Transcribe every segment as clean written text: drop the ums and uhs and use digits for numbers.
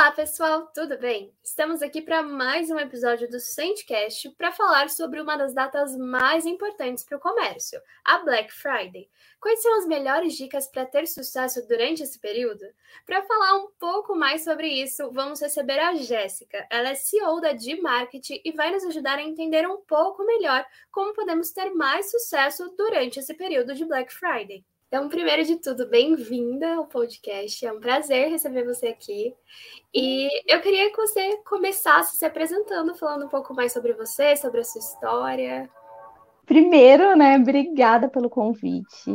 Olá, pessoal, tudo bem? Estamos aqui para mais um episódio do SendCast para falar sobre uma das datas mais importantes para o comércio, a Black Friday. Quais são as melhores dicas para ter sucesso durante esse período? Para falar um pouco mais sobre isso, vamos receber a Jéssica. Ela é CEO da Di Marketing e vai nos ajudar a entender um pouco melhor como podemos ter mais sucesso durante esse período de Black Friday. Então, primeiro de tudo, bem-vinda ao podcast. É um prazer receber você aqui. E eu queria que você começasse se apresentando, falando um pouco mais sobre você, sobre a sua história. Primeiro, obrigada pelo convite.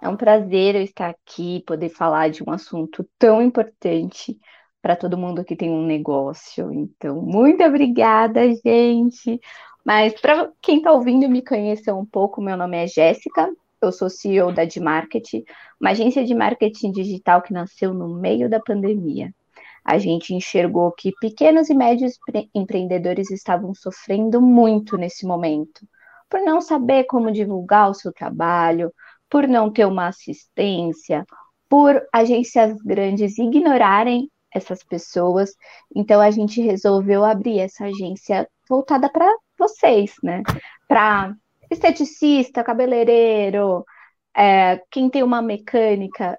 É um prazer eu estar aqui, poder falar de um assunto tão importante para todo mundo que tem um negócio. Então, muito obrigada, gente. Mas para quem está ouvindo me conhecer um pouco, meu nome é Jéssica. Eu sou CEO da Di Marketing, uma agência de marketing digital que nasceu no meio da pandemia. A gente enxergou que pequenos e médios empreendedores estavam sofrendo muito nesse momento, por não saber como divulgar o seu trabalho, por não ter uma assistência, por agências grandes ignorarem essas pessoas. Então, a gente resolveu abrir essa agência voltada para vocês, para esteticista, cabeleireiro, quem tem uma mecânica,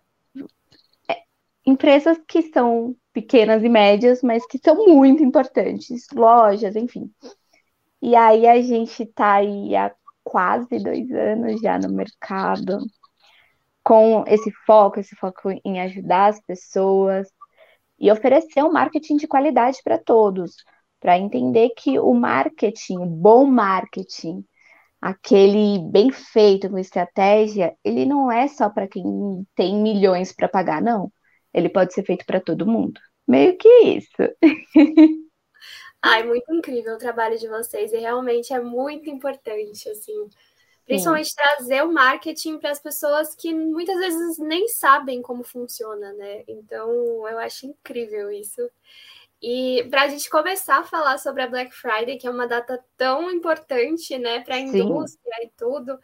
empresas que são pequenas e médias, mas que são muito importantes, lojas, enfim. E aí a gente está aí há quase 2 anos já no mercado, com esse foco em ajudar as pessoas e oferecer um marketing de qualidade para todos, para entender que o marketing, o bom marketing, aquele bem feito com estratégia, ele não é só para quem tem milhões para pagar, não. Ele pode ser feito para todo mundo. Meio que isso. Ai, muito incrível o trabalho de vocês e realmente é muito importante, assim. Principalmente trazer o marketing para as pessoas que muitas vezes nem sabem como funciona, Então, eu acho incrível isso. E para a gente começar a falar sobre a Black Friday, que é uma data tão importante, para a indústria e tudo,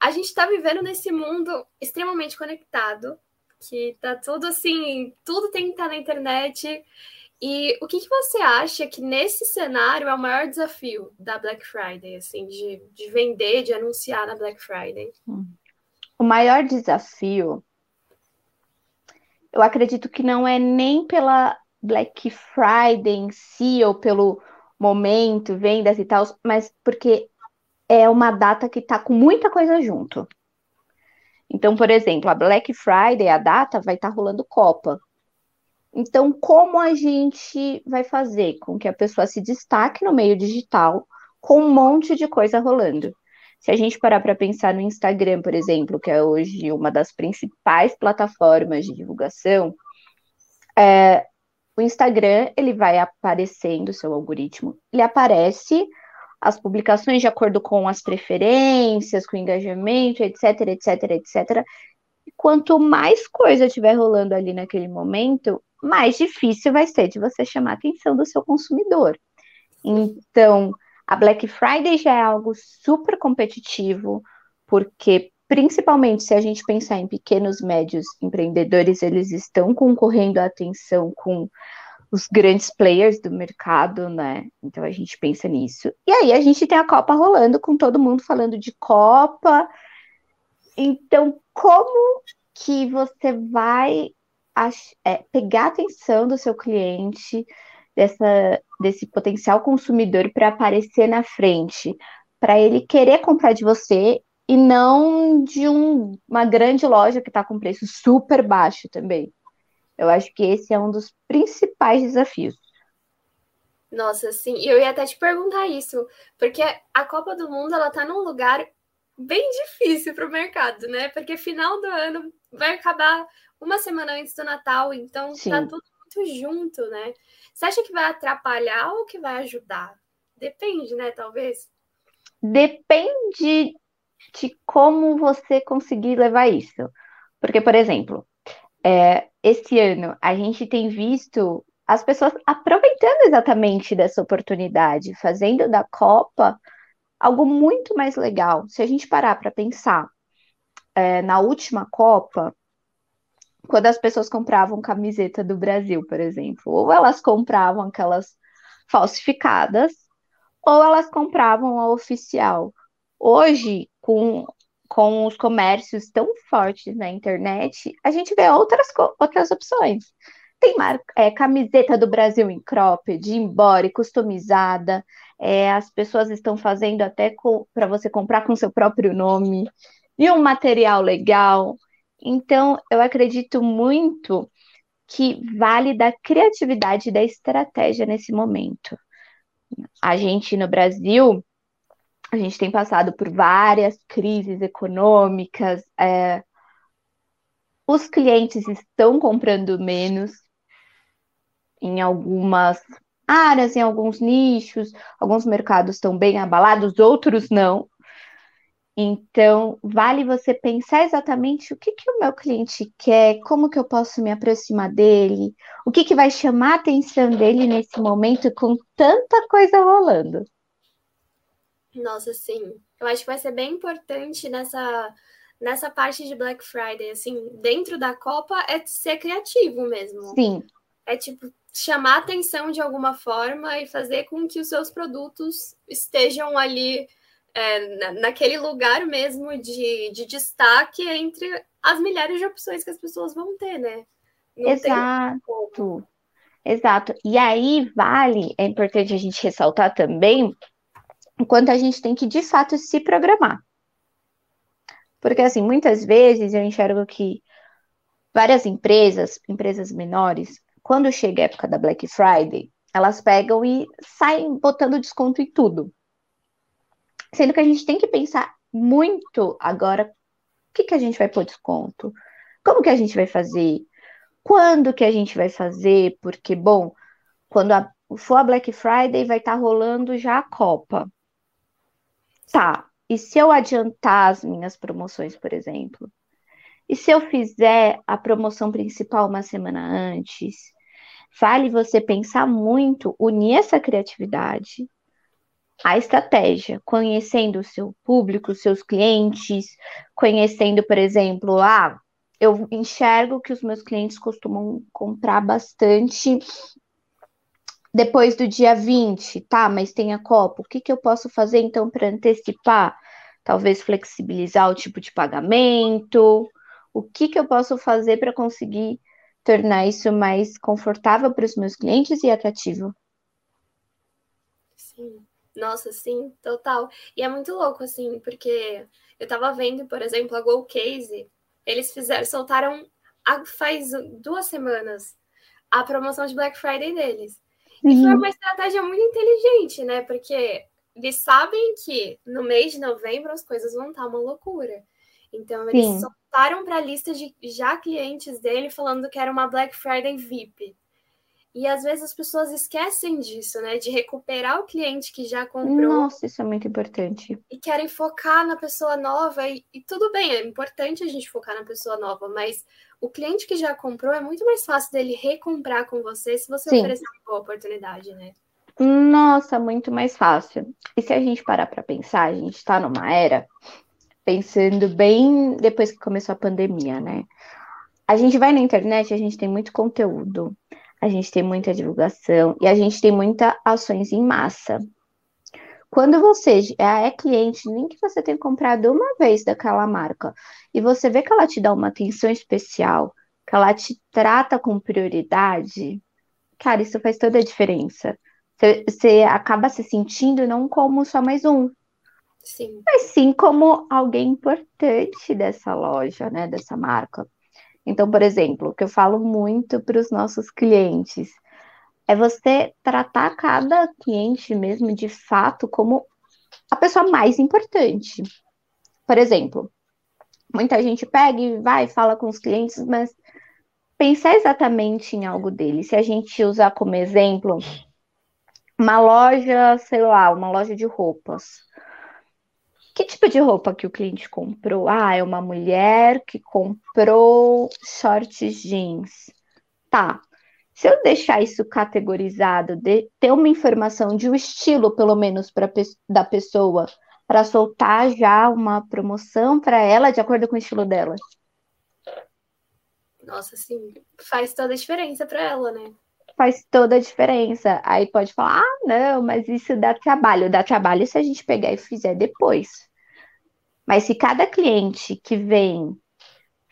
a gente está vivendo nesse mundo extremamente conectado, que tá tudo assim, tudo tem que estar na internet. E o que você acha que nesse cenário é o maior desafio da Black Friday, assim, de vender, de anunciar na Black Friday? O maior desafio, eu acredito que não é nem pela Black Friday em si, ou pelo momento, vendas e tal, mas porque é uma data que tá com muita coisa junto. Então, por exemplo, a Black Friday, a data, vai estar rolando Copa. Então, como a gente vai fazer com que a pessoa se destaque no meio digital com um monte de coisa rolando? Se a gente parar para pensar no Instagram, por exemplo, que é hoje uma das principais plataformas de divulgação, o Instagram, ele vai aparecendo, seu algoritmo, ele aparece as publicações de acordo com as preferências, com o engajamento, etc, etc, etc. E quanto mais coisa estiver rolando ali naquele momento, mais difícil vai ser de você chamar a atenção do seu consumidor. Então, a Black Friday já é algo super competitivo, porque principalmente se a gente pensar em pequenos, médios empreendedores, eles estão concorrendo à atenção com os grandes players do mercado, Então a gente pensa nisso. E aí a gente tem a Copa rolando, com todo mundo falando de Copa. Então, como que você vai pegar a atenção do seu cliente, desse potencial consumidor, para aparecer na frente, para ele querer comprar de você? E não de uma grande loja que está com preço super baixo também. Eu acho que esse é um dos principais desafios. Nossa, sim. E eu ia até te perguntar isso, porque a Copa do Mundo, ela está num lugar bem difícil para o mercado, Porque final do ano vai acabar uma semana antes do Natal, então está tudo muito junto, Você acha que vai atrapalhar ou que vai ajudar? Depende, talvez. Depende de como você conseguir levar isso. Porque, por exemplo, esse ano a gente tem visto as pessoas aproveitando exatamente dessa oportunidade, fazendo da Copa algo muito mais legal. Se a gente parar para pensar, na última Copa, quando as pessoas compravam camiseta do Brasil, por exemplo, ou elas compravam aquelas falsificadas, ou elas compravam a oficial. Hoje, com os comércios tão fortes na internet, a gente vê outras opções. Tem camiseta do Brasil em cropped, em body, customizada. As pessoas estão fazendo até para você comprar com seu próprio nome. E um material legal. Então, eu acredito muito que vale da criatividade e da estratégia nesse momento. A gente, no Brasil, a gente tem passado por várias crises econômicas. Os clientes estão comprando menos em algumas áreas, em alguns nichos, alguns mercados estão bem abalados, outros não. Então, vale você pensar exatamente o que o meu cliente quer, como que eu posso me aproximar dele, o que vai chamar a atenção dele nesse momento com tanta coisa rolando. Nossa, sim. Eu acho que vai ser bem importante nessa parte de Black Friday, assim, dentro da Copa, é ser criativo mesmo. Sim. É tipo chamar a atenção de alguma forma e fazer com que os seus produtos estejam ali naquele lugar mesmo de destaque entre as milhares de opções que as pessoas vão ter, né? Não Exato. Exato. E aí é importante a gente ressaltar também o quanto a gente tem que, de fato, se programar. Porque, assim, muitas vezes eu enxergo que várias empresas menores, quando chega a época da Black Friday, elas pegam e saem botando desconto em tudo. Sendo que a gente tem que pensar muito agora o que a gente vai pôr desconto, como que a gente vai fazer, quando que a gente vai fazer, porque, bom, quando for a Black Friday vai estar rolando já a Copa. Tá, e se eu adiantar as minhas promoções, por exemplo? E se eu fizer a promoção principal uma semana antes? Vale você pensar muito, unir essa criatividade a estratégia, conhecendo o seu público, os seus clientes, conhecendo, por exemplo, eu enxergo que os meus clientes costumam comprar bastante depois do dia 20, tá? Mas tem a Copa, o que eu posso fazer, então, para antecipar? Talvez flexibilizar o tipo de pagamento, o que eu posso fazer para conseguir tornar isso mais confortável para os meus clientes e atrativo? Sim. Nossa, sim, total. E é muito louco, assim, porque eu tava vendo, por exemplo, a GoCase, eles soltaram faz 2 semanas a promoção de Black Friday deles. Uhum. E foi uma estratégia muito inteligente, né? Porque eles sabem que no mês de novembro as coisas vão estar uma loucura. Então, eles soltaram pra lista de já clientes dele falando que era uma Black Friday VIP. E às vezes as pessoas esquecem disso, né? De recuperar o cliente que já comprou. Nossa, isso é muito importante. E querem focar na pessoa nova. E tudo bem, é importante a gente focar na pessoa nova. Mas o cliente que já comprou, é muito mais fácil dele recomprar com você se você oferecer uma boa oportunidade, né? Nossa, muito mais fácil. E se a gente parar para pensar, a gente está numa era, pensando bem depois que começou a pandemia, né? A gente vai na internet, a gente tem muito conteúdo. A gente tem muita divulgação e a gente tem muitas ações em massa. Quando você é cliente, nem que você tenha comprado uma vez daquela marca, e você vê que ela te dá uma atenção especial, que ela te trata com prioridade, cara, isso faz toda a diferença. Você acaba se sentindo não como só mais um. Sim. Mas sim como alguém importante dessa loja, né, dessa marca. Então, por exemplo, o que eu falo muito para os nossos clientes é você tratar cada cliente mesmo, de fato, como a pessoa mais importante. Por exemplo, muita gente pega e fala com os clientes, mas pensar exatamente em algo dele. Se a gente usar como exemplo uma loja, sei lá, uma loja de roupas. Que tipo de roupa que o cliente comprou? É uma mulher que comprou shorts jeans. Tá, se eu deixar isso categorizado, de ter uma informação de um estilo, pelo menos, da pessoa, para soltar já uma promoção para ela de acordo com o estilo dela. nossa, assim, faz toda a diferença para ela, né? Faz toda a diferença. Aí pode falar, ah, não, mas isso dá trabalho. Dá trabalho se a gente pegar e fizer depois. Mas se cada cliente que vem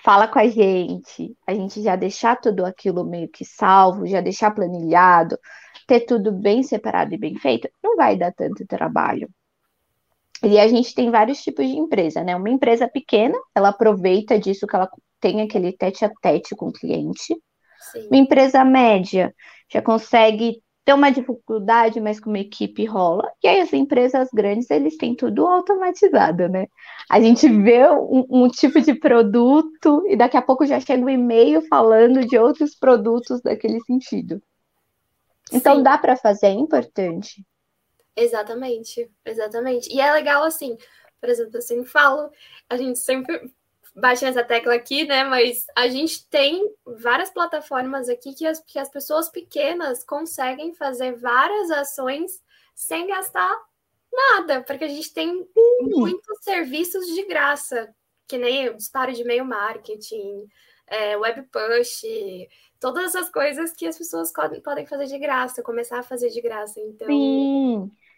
fala com a gente já deixar tudo aquilo meio que salvo, já deixar planilhado, ter tudo bem separado e bem feito, não vai dar tanto trabalho. E a gente tem vários tipos de empresa, né? Uma empresa pequena, ela aproveita disso que ela tem aquele tete-a-tete com o cliente. Sim. Uma empresa média já consegue ter uma dificuldade, mas com uma equipe rola. E aí as empresas grandes, eles têm tudo automatizado, né? A gente vê um tipo de produto e daqui a pouco já chega um e-mail falando de outros produtos daquele sentido. Então, Sim. Dá para fazer, é importante. Exatamente, exatamente. E é legal, assim, por exemplo, assim, falo, a gente sempre bate nessa tecla aqui, né? Mas a gente tem várias plataformas aqui que as pessoas pequenas conseguem fazer várias ações sem gastar nada, porque a gente tem muitos serviços de graça, que nem o disparo de e-mail marketing, web push, todas essas coisas que as pessoas podem fazer de graça, começar a fazer de graça. Então,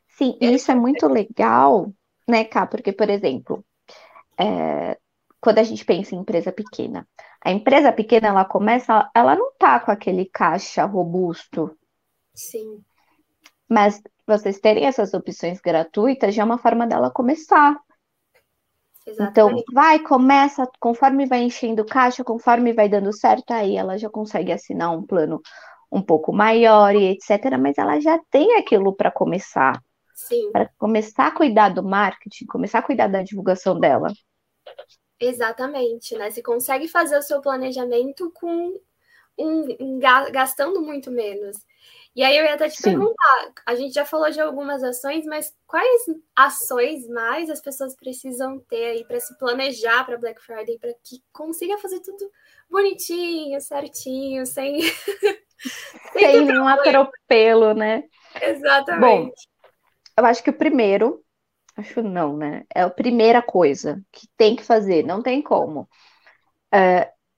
sim, isso é muito legal, né, Ká? Porque, por exemplo, quando a gente pensa em empresa pequena, a empresa pequena, ela começa, ela não tá com aquele caixa robusto. Sim. Mas vocês terem essas opções gratuitas já é uma forma dela começar. Exatamente. Então, começa, conforme vai enchendo o caixa, conforme vai dando certo, aí ela já consegue assinar um plano um pouco maior e etc. Mas ela já tem aquilo para começar. Sim. Para começar a cuidar do marketing, começar a cuidar da divulgação dela. Exatamente, né? Você consegue fazer o seu planejamento com gastando muito menos. E aí eu ia até te perguntar, a gente já falou de algumas ações, mas quais ações mais as pessoas precisam ter aí para se planejar para Black Friday, para que consiga fazer tudo bonitinho, certinho, sem nenhum atropelo, né? Exatamente. Bom, eu acho que o primeiro... Acho não, né? É a primeira coisa que tem que fazer, não tem como.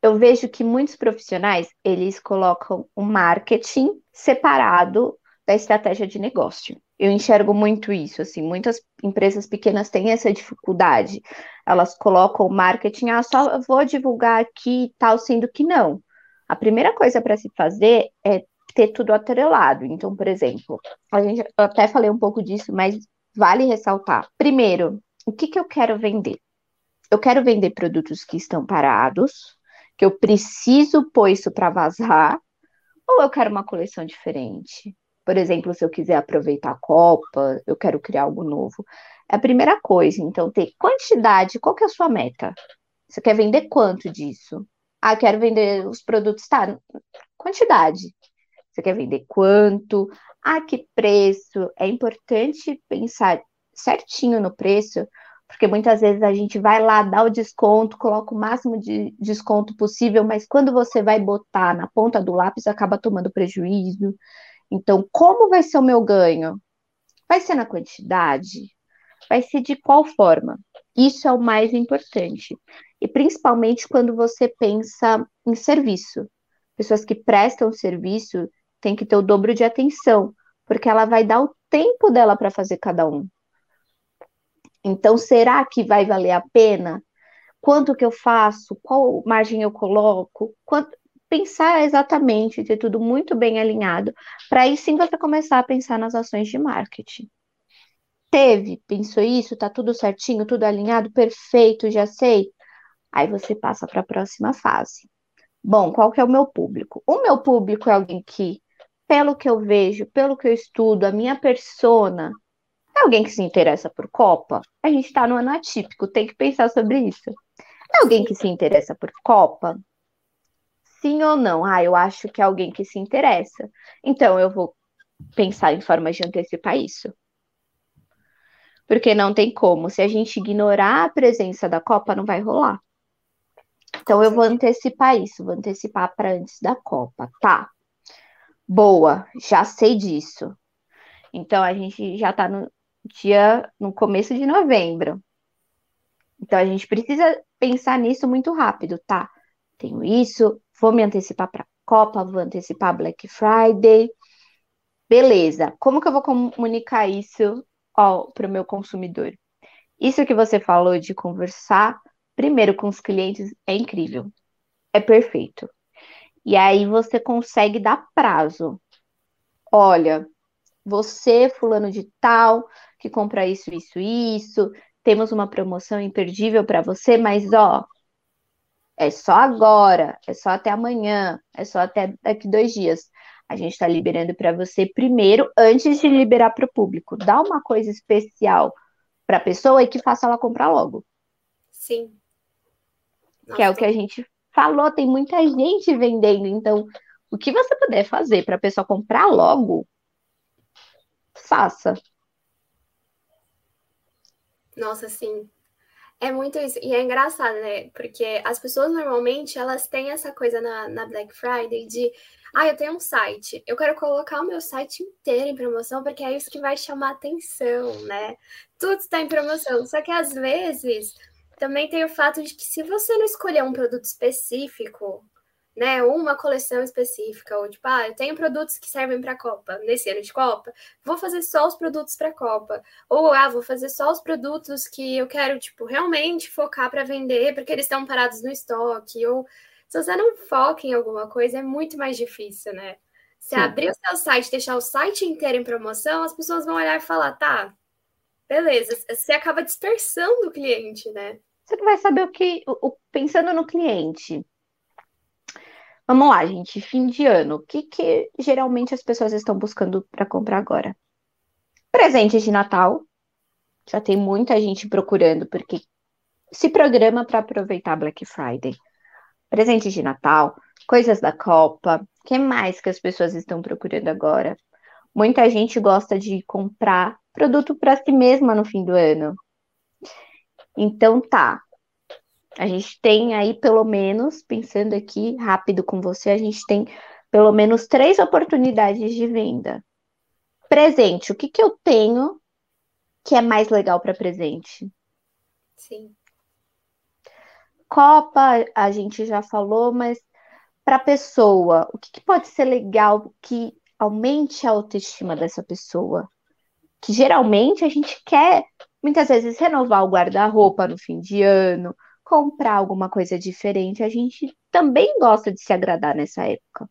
Eu vejo que muitos profissionais, eles colocam o marketing separado da estratégia de negócio. Eu enxergo muito isso, assim, muitas empresas pequenas têm essa dificuldade. Elas colocam o marketing, só vou divulgar aqui e tal, sendo que não. A primeira coisa para se fazer é ter tudo atrelado. Então, por exemplo, a gente, eu até falei um pouco disso, mas... Vale ressaltar. Primeiro, o que eu quero vender? Eu quero vender produtos que estão parados, que eu preciso pôr isso para vazar, ou eu quero uma coleção diferente? Por exemplo, se eu quiser aproveitar a Copa, eu quero criar algo novo. É a primeira coisa. Então, ter quantidade. Qual que é a sua meta? Você quer vender quanto disso? Ah, quero vender os produtos, tá? Quantidade. Você quer vender quanto? A que preço? É importante pensar certinho no preço, porque muitas vezes a gente vai lá, dá o desconto, coloca o máximo de desconto possível, mas quando você vai botar na ponta do lápis, acaba tomando prejuízo. Então, como vai ser o meu ganho? Vai ser na quantidade? Vai ser de qual forma? Isso é o mais importante. E principalmente quando você pensa em serviço. Pessoas que prestam serviço tem que ter o dobro de atenção, porque ela vai dar o tempo dela para fazer cada um. Então, será que vai valer a pena? Quanto que eu faço? Qual margem eu coloco? Pensar exatamente, ter tudo muito bem alinhado, para aí sim você começar a pensar nas ações de marketing. Pensou isso? Tá tudo certinho, tudo alinhado, perfeito, já sei. Aí você passa para a próxima fase. Bom, qual que é o meu público? O meu público é alguém que, pelo que eu vejo, pelo que eu estudo, a minha persona, é alguém que se interessa por Copa? A gente está no ano atípico, tem que pensar sobre isso. É alguém que se interessa por Copa? Sim ou não? Ah, eu acho que é alguém que se interessa. Então, eu vou pensar em formas de antecipar isso. Porque não tem como. Se a gente ignorar a presença da Copa, não vai rolar. Então, eu vou antecipar isso, vou antecipar para antes da Copa, tá? Boa, já sei disso. Então, a gente já está no começo de novembro. Então, a gente precisa pensar nisso muito rápido, tá? Tenho isso, Vou me antecipar para a Copa, vou antecipar Black Friday. Beleza, como que eu vou comunicar isso para o meu consumidor? Isso que você falou de conversar primeiro com os clientes é incrível, é perfeito. E aí você consegue dar prazo. Olha, você, fulano de tal, que compra isso, isso, isso, temos uma promoção imperdível para você, mas ó, é só agora, é só até amanhã, é só até daqui 2 dias. A gente está liberando para você primeiro, antes de liberar para o público. Dá uma coisa especial para a pessoa e que faça ela comprar logo. Sim. Nossa. Que é o que a gente falou, tem muita gente vendendo. Então, o que você puder fazer para a pessoa comprar logo, faça. Nossa, sim. É muito isso. E é engraçado, né? Porque as pessoas, normalmente, elas têm essa coisa na Black Friday de... Ah, eu tenho um site. Eu quero colocar o meu site inteiro em promoção, porque é isso que vai chamar atenção, né? Tudo está em promoção. Só que, às vezes, também tem o fato de que se você não escolher um produto específico, né? Ou uma coleção específica, ou tipo, eu tenho produtos que servem para a Copa, nesse ano de Copa, vou fazer só os produtos para a Copa. Ou, vou fazer só os produtos que eu quero, tipo, realmente focar para vender, porque eles estão parados no estoque. Ou se você não foca em alguma coisa, é muito mais difícil, né? Se abrir o seu site, deixar o site inteiro em promoção, as pessoas vão olhar e falar, tá, beleza. Você acaba dispersando o cliente, né? Você vai saber pensando no cliente. Vamos lá, gente, fim de ano. O que geralmente as pessoas estão buscando para comprar agora? Presente de Natal. Já tem muita gente procurando, porque se programa para aproveitar Black Friday. Presente de Natal, coisas da Copa. O que mais que as pessoas estão procurando agora? Muita gente gosta de comprar produto para si mesma no fim do ano. Então tá. A gente tem aí, pelo menos, pensando aqui rápido com você, a gente tem pelo menos 3 oportunidades de venda. Presente, o que eu tenho que é mais legal para presente? Sim. Copa, a gente já falou, mas para a pessoa, o que pode ser legal que aumente a autoestima dessa pessoa? Que geralmente a gente quer, muitas vezes, renovar o guarda-roupa no fim de ano, comprar alguma coisa diferente, a gente também gosta de se agradar nessa época.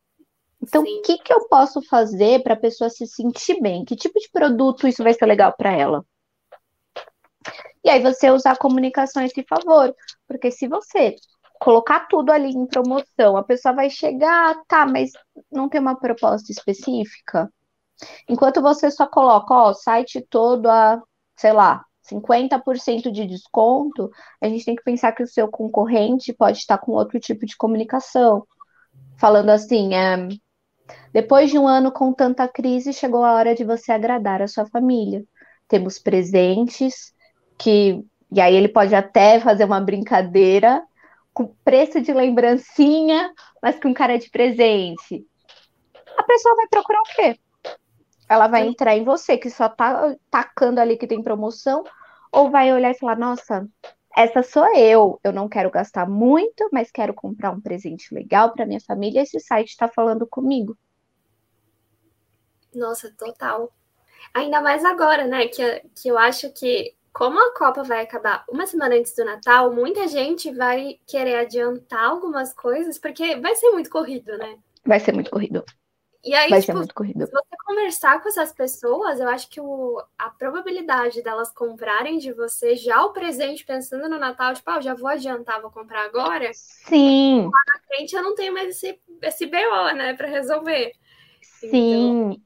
Então, o que eu posso fazer para a pessoa se sentir bem? Que tipo de produto isso vai ser legal para ela? E aí você usar comunicações a favor, porque se você colocar tudo ali em promoção, a pessoa vai chegar, tá, mas não tem uma proposta específica. Enquanto você só coloca, o site todo a, sei lá, 50% de desconto, a gente tem que pensar que o seu concorrente pode estar com outro tipo de comunicação. Falando assim, depois de um ano com tanta crise, chegou a hora de você agradar a sua família. Temos presentes que... E aí ele pode até fazer uma brincadeira com preço de lembrancinha, mas com cara de presente. A pessoa vai procurar o quê? Ela vai entrar em você, que só tá tacando ali que tem promoção, ou vai olhar e falar, nossa, essa sou eu não quero gastar muito, mas quero comprar um presente legal para minha família, esse site tá falando comigo. Nossa, total. Ainda mais agora, né, que eu acho que, como a Copa vai acabar uma semana antes do Natal, muita gente vai querer adiantar algumas coisas, porque vai ser muito corrido, né? Vai ser muito corrido. E aí, se você conversar com essas pessoas, eu acho que a probabilidade delas comprarem de você já o presente, pensando no Natal, tipo, já vou adiantar, vou comprar agora. Sim. Lá na frente eu não tenho mais esse BO, né, para resolver. Sim. Então...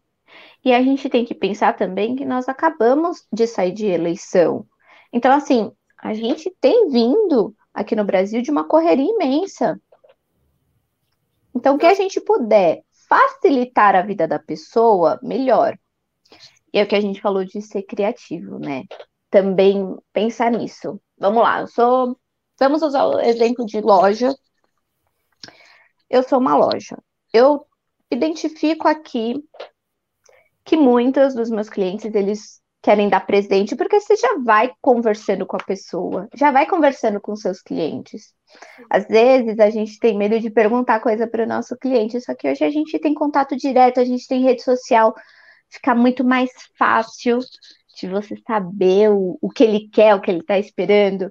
E a gente tem que pensar também que nós acabamos de sair de eleição. Então, assim, a gente tem vindo aqui no Brasil de uma correria imensa. Então, o que a gente puder facilitar a vida da pessoa, melhor. E é o que a gente falou de ser criativo, né? Também pensar nisso. Vamos lá, vamos usar o exemplo de loja. Eu sou uma loja. Eu identifico aqui que muitos dos meus clientes, eles querem dar presente, porque você já vai conversando com a pessoa, já vai conversando com seus clientes. Às vezes a gente tem medo de perguntar coisa para o nosso cliente, só que hoje a gente tem contato direto, a gente tem rede social, fica muito mais fácil de você saber o que ele quer, o que ele está esperando.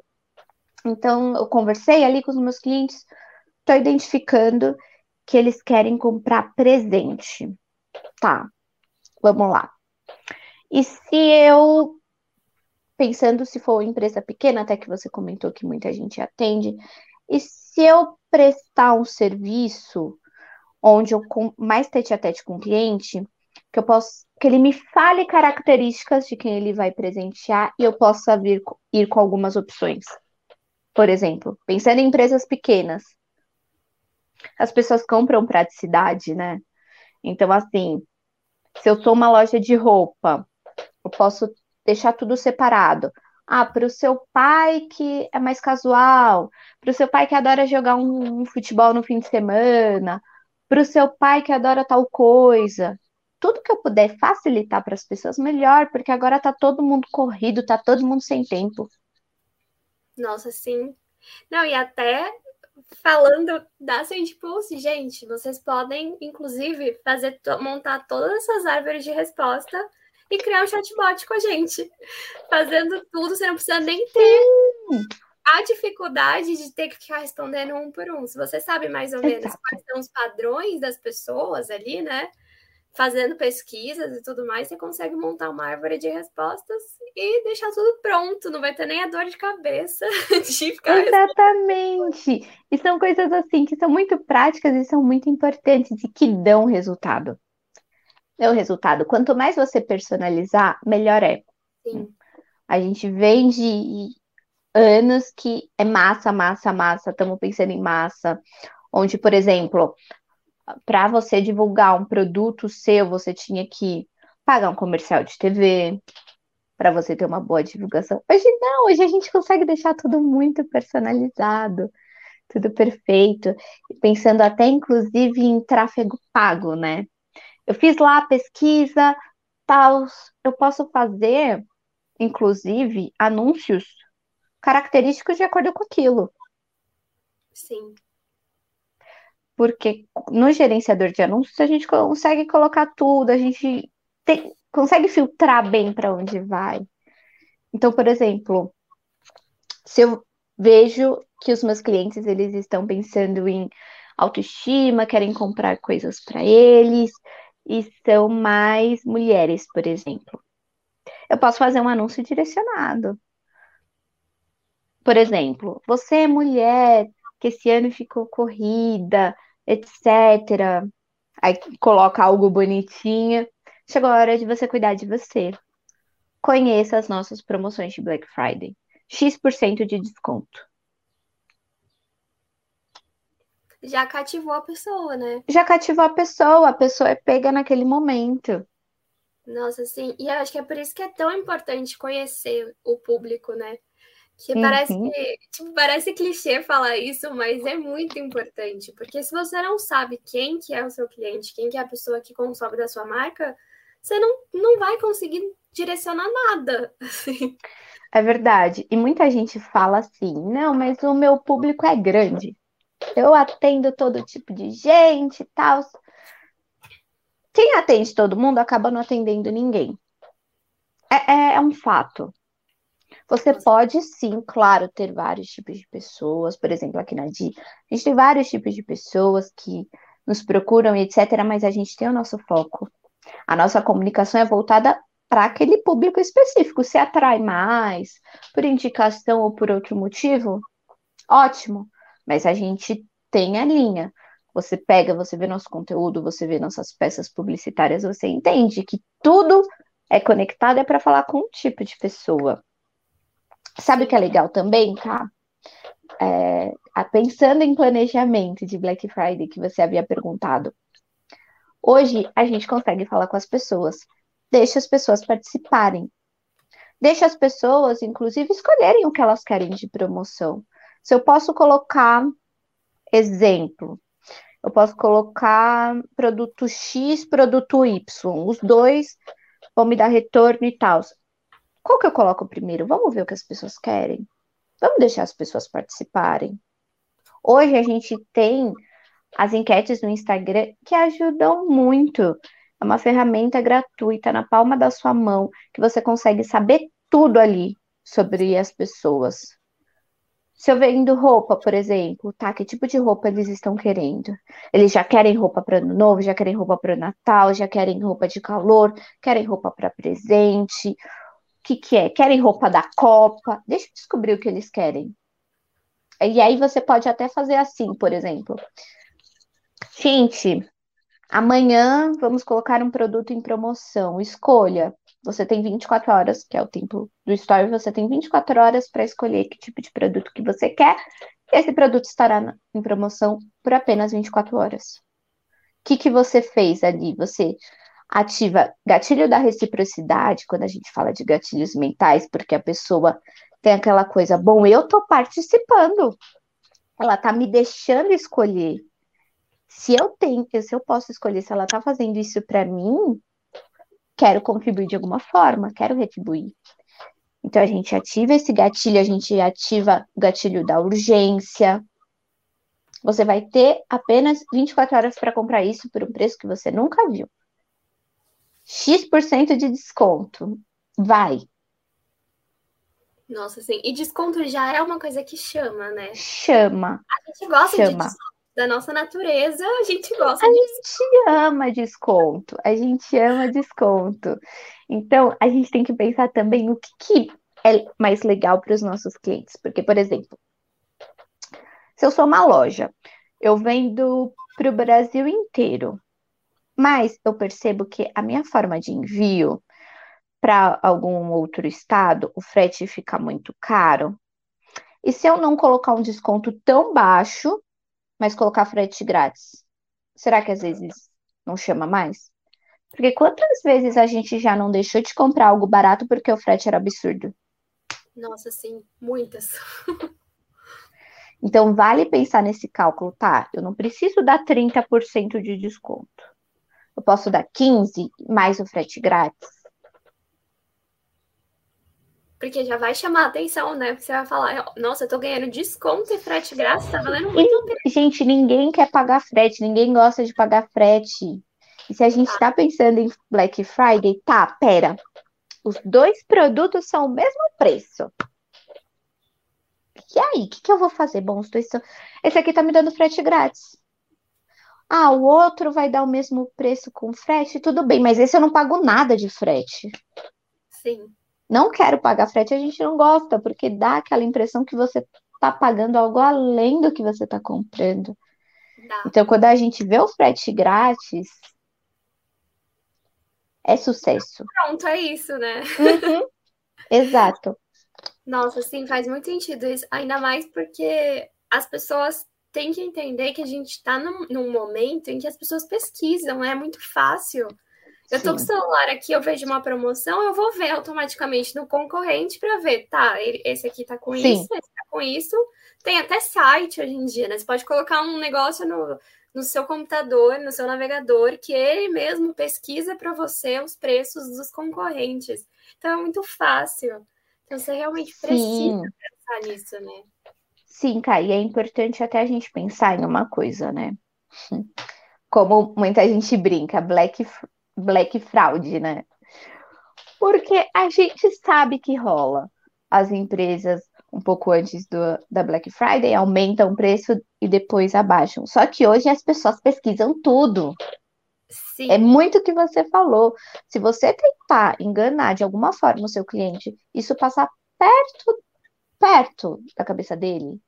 Então, eu conversei ali com os meus clientes, estou identificando que eles querem comprar presente. Tá, vamos lá. E se eu, pensando se for uma empresa pequena, até que você comentou que muita gente atende, e se eu prestar um serviço onde eu mais tete a tete com o cliente, que eu posso, que ele me fale características de quem ele vai presentear e eu possa ir com algumas opções. Por exemplo, pensando em empresas pequenas, as pessoas compram praticidade, né? Então, assim, se eu sou uma loja de roupa, eu posso deixar tudo separado. Ah, para o seu pai que é mais casual, para o seu pai que adora jogar um futebol no fim de semana, para o seu pai que adora tal coisa. Tudo que eu puder facilitar para as pessoas, melhor, porque agora tá todo mundo corrido, tá todo mundo sem tempo. Nossa, sim. Não, e até falando da SendPulse, gente, vocês podem, inclusive, montar todas essas árvores de resposta e criar um chatbot com a gente. Fazendo tudo, você não precisa nem ter a dificuldade de ter que ficar respondendo um por um. Se você sabe mais ou menos quais são os padrões das pessoas ali, né? Fazendo pesquisas e tudo mais, você consegue montar uma árvore de respostas e deixar tudo pronto, não vai ter nem a dor de cabeça de ficar... Exatamente! E são coisas assim que são muito práticas e são muito importantes e que dão resultado. Dão resultado. Quanto mais você personalizar, melhor é. Sim. A gente vem de anos que é massa, estamos pensando em massa, onde, por exemplo... Para você divulgar um produto seu, você tinha que pagar um comercial de TV, para você ter uma boa divulgação. Hoje não, hoje a gente consegue deixar tudo muito personalizado, tudo perfeito. E pensando até, inclusive, em tráfego pago, né? Eu fiz lá a pesquisa, tal, eu posso fazer, inclusive, anúncios característicos de acordo com aquilo. Sim. Porque no gerenciador de anúncios a gente consegue colocar tudo, a gente consegue filtrar bem para onde vai. Então, por exemplo, se eu vejo que os meus clientes eles estão pensando em autoestima, querem comprar coisas para eles, e são mais mulheres, por exemplo. Eu posso fazer um anúncio direcionado. Por exemplo, você é mulher que esse ano ficou corrida, etc. Aí coloca algo bonitinho. Chegou a hora de você cuidar de você. Conheça as nossas promoções de Black Friday. X% de desconto. Já cativou a pessoa, né? Já cativou a pessoa é pega naquele momento. Nossa, sim. E eu acho que é por isso que é tão importante conhecer o público, né? Que parece, tipo, parece clichê falar isso, mas é muito importante. Porque se você não sabe quem que é o seu cliente, quem que é a pessoa que consome da sua marca, você não vai conseguir direcionar nada. Assim. É verdade. E muita gente fala assim, não, mas o meu público é grande. Eu atendo todo tipo de gente e tal. Quem atende todo mundo acaba não atendendo ninguém. É um fato. Você pode sim, claro, ter vários tipos de pessoas, por exemplo, aqui na Di, a gente tem vários tipos de pessoas que nos procuram, etc., mas a gente tem o nosso foco. A nossa comunicação é voltada para aquele público específico, se atrai mais, por indicação ou por outro motivo, ótimo, mas a gente tem a linha. Você pega, você vê nosso conteúdo, você vê nossas peças publicitárias, você entende que tudo é conectado, é para falar com um tipo de pessoa. Sabe o que é legal também, Ká? Pensando em planejamento de Black Friday, que você havia perguntado. Hoje, a gente consegue falar com as pessoas. Deixa as pessoas participarem. Deixa as pessoas, inclusive, escolherem o que elas querem de promoção. Se eu posso colocar, exemplo, eu posso colocar produto X, produto Y. Os dois vão me dar retorno e tal. Qual que eu coloco primeiro? Vamos ver o que as pessoas querem. Vamos deixar as pessoas participarem. Hoje a gente tem as enquetes no Instagram que ajudam muito. É uma ferramenta gratuita na palma da sua mão que você consegue saber tudo ali sobre as pessoas. Se eu vendo roupa, por exemplo, tá? Que tipo de roupa eles estão querendo? Eles já querem roupa para ano novo, já querem roupa para o Natal, já querem roupa de calor, querem roupa para presente. O que é? Querem roupa da Copa? Deixa eu descobrir o que eles querem. E aí você pode até fazer assim, por exemplo. Gente, amanhã vamos colocar um produto em promoção. Escolha. Você tem 24 horas, que é o tempo do story, você tem 24 horas para escolher que tipo de produto que você quer. Esse produto estará em promoção por apenas 24 horas. O que você fez ali? Você ativa gatilho da reciprocidade, quando a gente fala de gatilhos mentais, porque a pessoa tem aquela coisa, bom, eu estou participando, ela está me deixando escolher. Se eu posso escolher se ela está fazendo isso para mim, quero contribuir de alguma forma, quero retribuir. Então, a gente ativa esse gatilho, a gente ativa o gatilho da urgência. Você vai ter apenas 24 horas para comprar isso por um preço que você nunca viu. X% de desconto. Vai. Nossa, sim. E desconto já é uma coisa que chama, né? Chama. A gente gosta de desconto. Da nossa natureza, a gente gosta disso. A gente ama desconto. Então, a gente tem que pensar também o que é mais legal para os nossos clientes. Porque, por exemplo, se eu sou uma loja, eu vendo para o Brasil inteiro, mas eu percebo que a minha forma de envio para algum outro estado, o frete fica muito caro. E se eu não colocar um desconto tão baixo, mas colocar frete grátis, será que às vezes não chama mais? Porque quantas vezes a gente já não deixou de comprar algo barato porque o frete era absurdo? Nossa, sim, muitas. Então, vale pensar nesse cálculo, tá? Eu não preciso dar 30% de desconto. Eu posso dar 15% mais o frete grátis. Porque já vai chamar a atenção, né? Porque você vai falar, nossa, eu tô ganhando desconto e frete grátis, tá valendo muito bem. Gente, ninguém quer pagar frete, ninguém gosta de pagar frete. E se a gente tá pensando em Black Friday, tá, pera. Os dois produtos são o mesmo preço. E aí, o que eu vou fazer? Bom, os dois são... Esse aqui tá me dando frete grátis. Ah, o outro vai dar o mesmo preço com frete, tudo bem. Mas esse eu não pago nada de frete. Sim. Não quero pagar frete, a gente não gosta, porque dá aquela impressão que você está pagando algo além do que você está comprando. Não. Então, quando a gente vê o frete grátis, é sucesso. Pronto, é isso, né? Uhum. Exato. Nossa, sim, faz muito sentido isso. Ainda mais porque as pessoas têm que entender que a gente está num momento em que as pessoas pesquisam, é muito fácil. Eu tô com o celular aqui, eu vejo uma promoção, eu vou ver automaticamente no concorrente para ver, tá, esse aqui tá com isso, esse tá com isso. Tem até site hoje em dia, né? Você pode colocar um negócio no seu computador, no seu navegador, que ele mesmo pesquisa para você os preços dos concorrentes. Então, é muito fácil. Então, você realmente precisa pensar nisso, né? Sim, Kai, e é importante até a gente pensar em uma coisa, né? Como muita gente brinca, Black Friday, né? Porque a gente sabe que rola. As empresas, um pouco antes da Black Friday, aumentam o preço e depois abaixam. Só que hoje as pessoas pesquisam tudo. Sim. É muito o que você falou. Se você tentar enganar de alguma forma o seu cliente, isso passar perto da cabeça dele,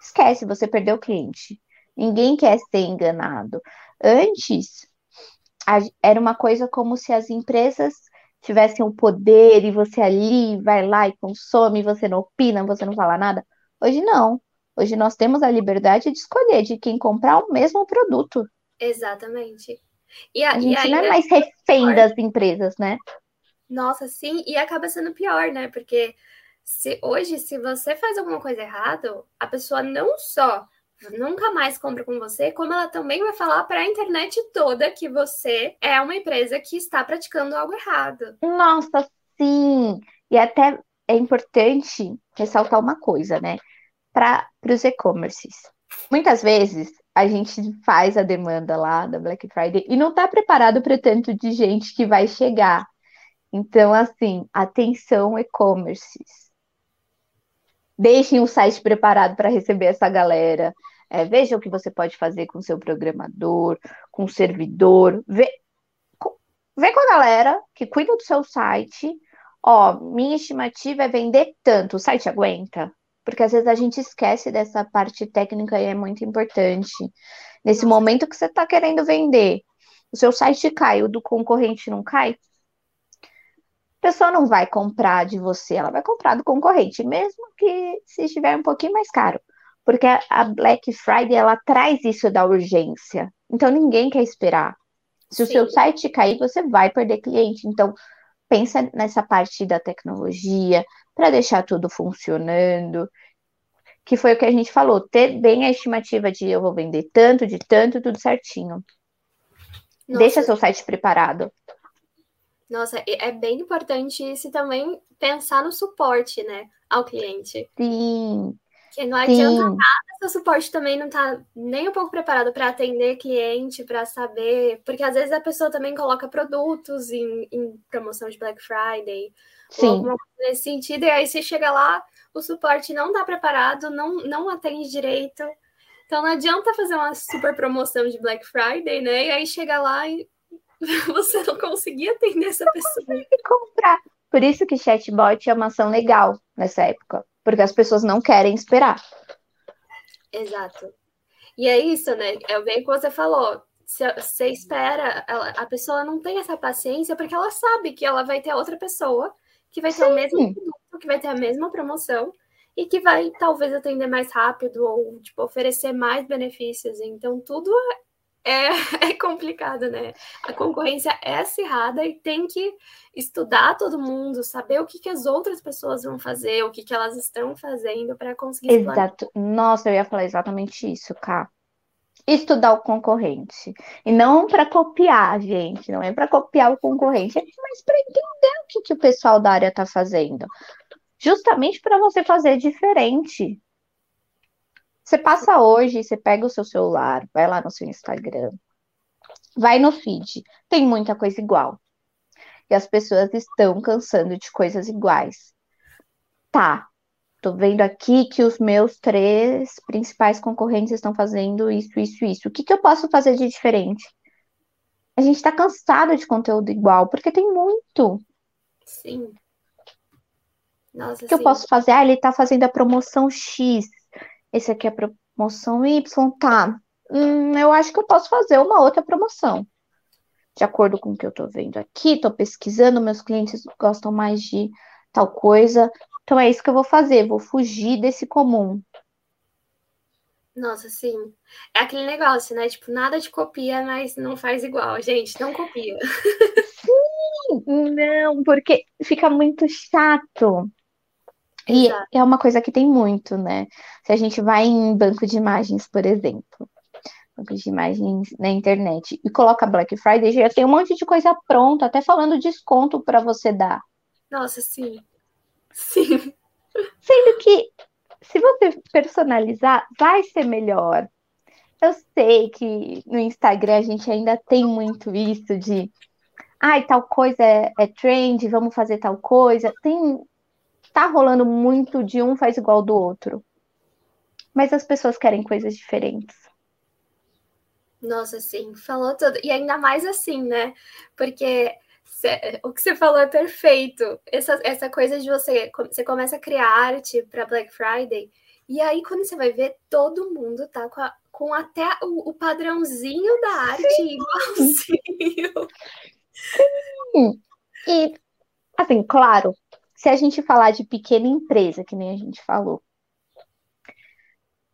esquece, você perdeu o cliente. Ninguém quer ser enganado. Antes... Era uma coisa como se as empresas tivessem o poder e você ali vai lá e consome, você não opina, você não fala nada. Hoje não. Hoje nós temos a liberdade de escolher de quem comprar o mesmo produto. Exatamente. A gente não é mais refém das empresas, né? Nossa, sim. E acaba sendo pior, né? Porque se você faz alguma coisa errada, a pessoa não só... nunca mais compra com você, como ela também vai falar para a internet toda que você é uma empresa que está praticando algo errado. Nossa, sim! E até é importante ressaltar uma coisa, né? Para os e-commerces. Muitas vezes a gente faz a demanda lá da Black Friday e não está preparado para tanto de gente que vai chegar. Então, assim, atenção, e-commerces. Deixem o site preparado para receber essa galera. Veja o que você pode fazer com seu programador, com o servidor. Vê com a galera que cuida do seu site. Ó, minha estimativa é vender tanto. O site aguenta? Porque às vezes a gente esquece dessa parte técnica e é muito importante. Nesse momento que você está querendo vender, o seu site cai, o do concorrente não cai? A pessoa não vai comprar de você, ela vai comprar do concorrente, mesmo que se estiver um pouquinho mais caro. Porque a Black Friday, ela traz isso da urgência. Então, ninguém quer esperar. Se o seu site cair, você vai perder cliente. Então, pensa nessa parte da tecnologia, para deixar tudo funcionando. Que foi o que a gente falou, ter bem a estimativa de eu vou vender tanto, de tanto, tudo certinho. Nossa. Deixa seu site preparado. Nossa, é bem importante isso também, pensar no suporte, né, ao cliente. Sim. Que não adianta nada se o suporte também não está nem um pouco preparado para atender cliente, para saber... Porque às vezes a pessoa também coloca produtos em promoção de Black Friday. Sim. Ou alguma coisa nesse sentido, e aí você chega lá, o suporte não está preparado, não atende direito. Então não adianta fazer uma super promoção de Black Friday, né, e aí chega lá e... Você não conseguia atender essa pessoa. Não consegue comprar. Por isso que chatbot é uma ação legal nessa época. Porque as pessoas não querem esperar. Exato. E é isso, né? É bem o que você falou. Você espera, a pessoa não tem essa paciência porque ela sabe que ela vai ter outra pessoa que vai ter o mesmo produto, que vai ter a mesma promoção e que vai talvez atender mais rápido ou tipo, oferecer mais benefícios. Então, tudo... É complicado, né? A concorrência é acirrada e tem que estudar todo mundo, saber o que as outras pessoas vão fazer, o que elas estão fazendo para conseguir... Exato. Nossa, eu ia falar exatamente isso, Ká. Estudar o concorrente. E não para copiar, gente. Não é para copiar o concorrente, mas para entender o que o pessoal da área está fazendo. Justamente para você fazer diferente. Você passa hoje, você pega o seu celular, vai lá no seu Instagram, vai no feed, tem muita coisa igual. E as pessoas estão cansando de coisas iguais. Tá, tô vendo aqui que os meus 3 principais concorrentes estão fazendo isso, isso, isso. O que eu posso fazer de diferente? A gente tá cansado de conteúdo igual, porque tem muito. Sim. Nossa, o que eu posso fazer? Ah, ele tá fazendo a promoção X. Esse aqui é a promoção Y, tá. Eu acho que eu posso fazer uma outra promoção. De acordo com o que eu tô vendo aqui, tô pesquisando, meus clientes gostam mais de tal coisa. Então é isso que eu vou fazer, vou fugir desse comum. Nossa, sim. É aquele negócio, né? Tipo, nada de copia, mas não faz igual. Gente, não copia. Sim! Não, porque fica muito chato. E exato. É uma coisa que tem muito, né? Se a gente vai em banco de imagens, por exemplo. Banco de imagens na internet. E coloca Black Friday, já tem um monte de coisa pronta. Até falando desconto para você dar. Nossa, sim. Sim. Sendo que, se você personalizar, vai ser melhor. Eu sei que no Instagram a gente ainda tem muito isso de... Ai, tal coisa é trend, vamos fazer tal coisa. Tem... Tá rolando muito de um faz igual do outro. Mas as pessoas querem coisas diferentes. Nossa, sim. Falou tudo. E ainda mais assim, né? Porque o que você falou é perfeito. Essa coisa de você começa a criar arte para Black Friday. E aí, quando você vai ver, todo mundo tá com até o padrãozinho da arte igualzinho. Sim. E, assim, claro... Se a gente falar de pequena empresa, que nem a gente falou.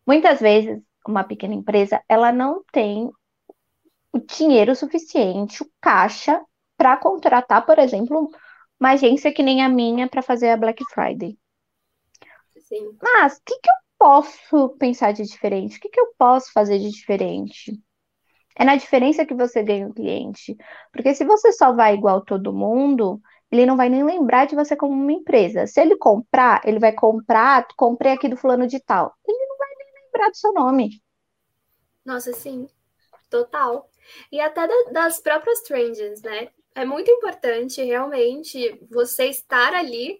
Muitas vezes, uma pequena empresa, ela não tem o dinheiro suficiente, o caixa, para contratar, por exemplo, uma agência que nem a minha para fazer a Black Friday. Sim. Mas, o que eu posso pensar de diferente? O que eu posso fazer de diferente? É na diferença que você ganha o cliente. Porque se você só vai igual todo mundo... ele não vai nem lembrar de você como uma empresa. Se ele comprar, ele vai comprar, comprei aqui do fulano de tal. Ele não vai nem lembrar do seu nome. Nossa, sim. Total. E até das próprias trends, né? É muito importante, realmente, você estar ali,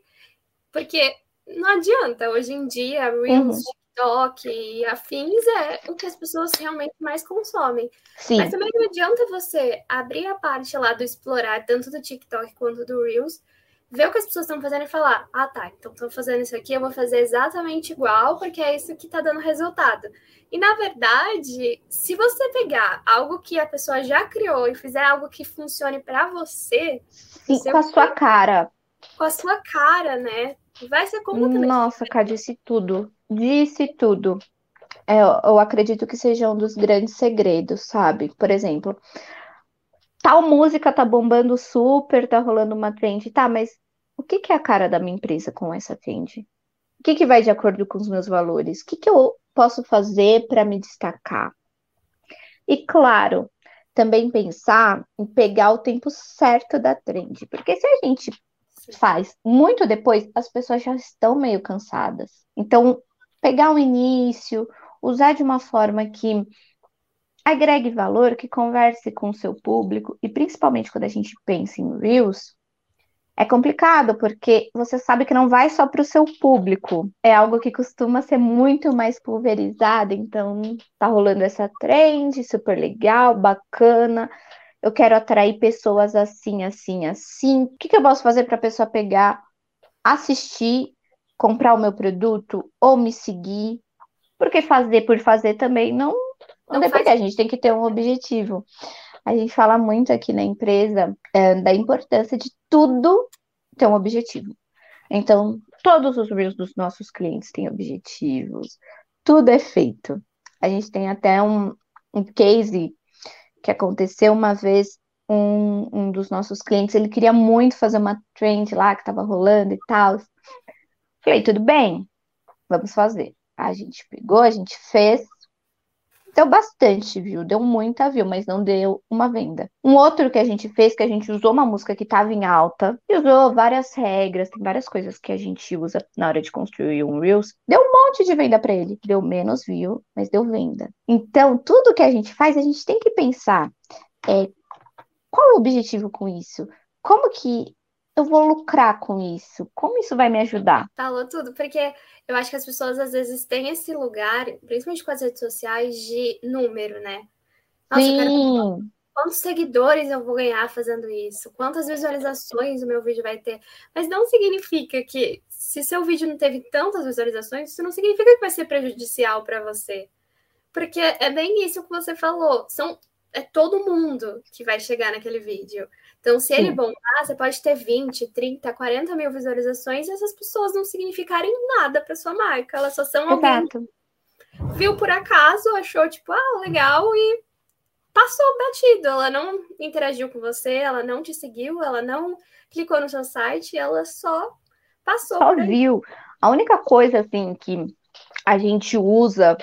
porque não adianta. Hoje em dia, Reels, TikTok e afins é o que as pessoas realmente mais consomem. Sim. Mas também não adianta você abrir a parte lá do explorar, tanto do TikTok quanto do Reels, ver o que as pessoas estão fazendo e falar, ah, tá, então estão fazendo isso aqui, eu vou fazer exatamente igual, porque é isso que está dando resultado. E, na verdade, se você pegar algo que a pessoa já criou e fizer algo que funcione para você... Sim, com a sua cara. Com a sua cara, né? Vai ser completamente... Nossa, cara, disse tudo. Disse tudo. Eu acredito que seja um dos grandes segredos, sabe? Por exemplo... Tal música tá bombando super, tá rolando uma trend. Tá, mas o que que é a cara da minha empresa com essa trend? O que que vai de acordo com os meus valores? O que que eu posso fazer para me destacar? E claro, também pensar em pegar o tempo certo da trend. Porque se a gente faz muito depois, as pessoas já estão meio cansadas. Então, pegar o início, usar de uma forma que... agregue valor, que converse com o seu público, e principalmente quando a gente pensa em Reels, é complicado, porque você sabe que não vai só para o seu público, é algo que costuma ser muito mais pulverizado, então tá rolando essa trend, super legal, bacana, eu quero atrair pessoas assim, assim, assim, o que eu posso fazer para a pessoa pegar, assistir, comprar o meu produto, ou me seguir, porque fazer por fazer também não depende, a gente tem que ter um objetivo. A gente fala muito aqui na empresa da importância de tudo ter um objetivo. Então, todos os reels dos nossos clientes têm objetivos. Tudo é feito. A gente tem até um case que aconteceu uma vez, um dos nossos clientes, ele queria muito fazer uma trend lá que estava rolando e tal. Falei, tudo bem, vamos fazer. A gente pegou, a gente fez. Deu bastante view, deu muita view, mas não deu uma venda. Um outro que a gente fez, que a gente usou uma música que estava em alta, e usou várias regras, tem várias coisas que a gente usa na hora de construir um Reels. Deu um monte de venda para ele. Deu menos view, mas deu venda. Então, tudo que a gente faz, a gente tem que pensar qual é o objetivo com isso? Como que eu vou lucrar com isso? Como isso vai me ajudar? Falou tudo, porque eu acho que as pessoas às vezes têm esse lugar, principalmente com as redes sociais, de número, né? Nossa, sim. Eu quero... quantos seguidores eu vou ganhar fazendo isso? Quantas visualizações o meu vídeo vai ter? Mas não significa que, se seu vídeo não teve tantas visualizações, isso não significa que vai ser prejudicial para você. Porque é bem isso que você falou. É todo mundo que vai chegar naquele vídeo. Então, se ele bombar, você pode ter 20, 30, 40 mil visualizações e essas pessoas não significarem nada para sua marca. Elas só são alguém que viu por acaso, achou tipo, ah, legal, e passou batido. Ela não interagiu com você, ela não te seguiu, ela não clicou no seu site, ela só passou. Só viu. A única coisa, assim, que a gente usa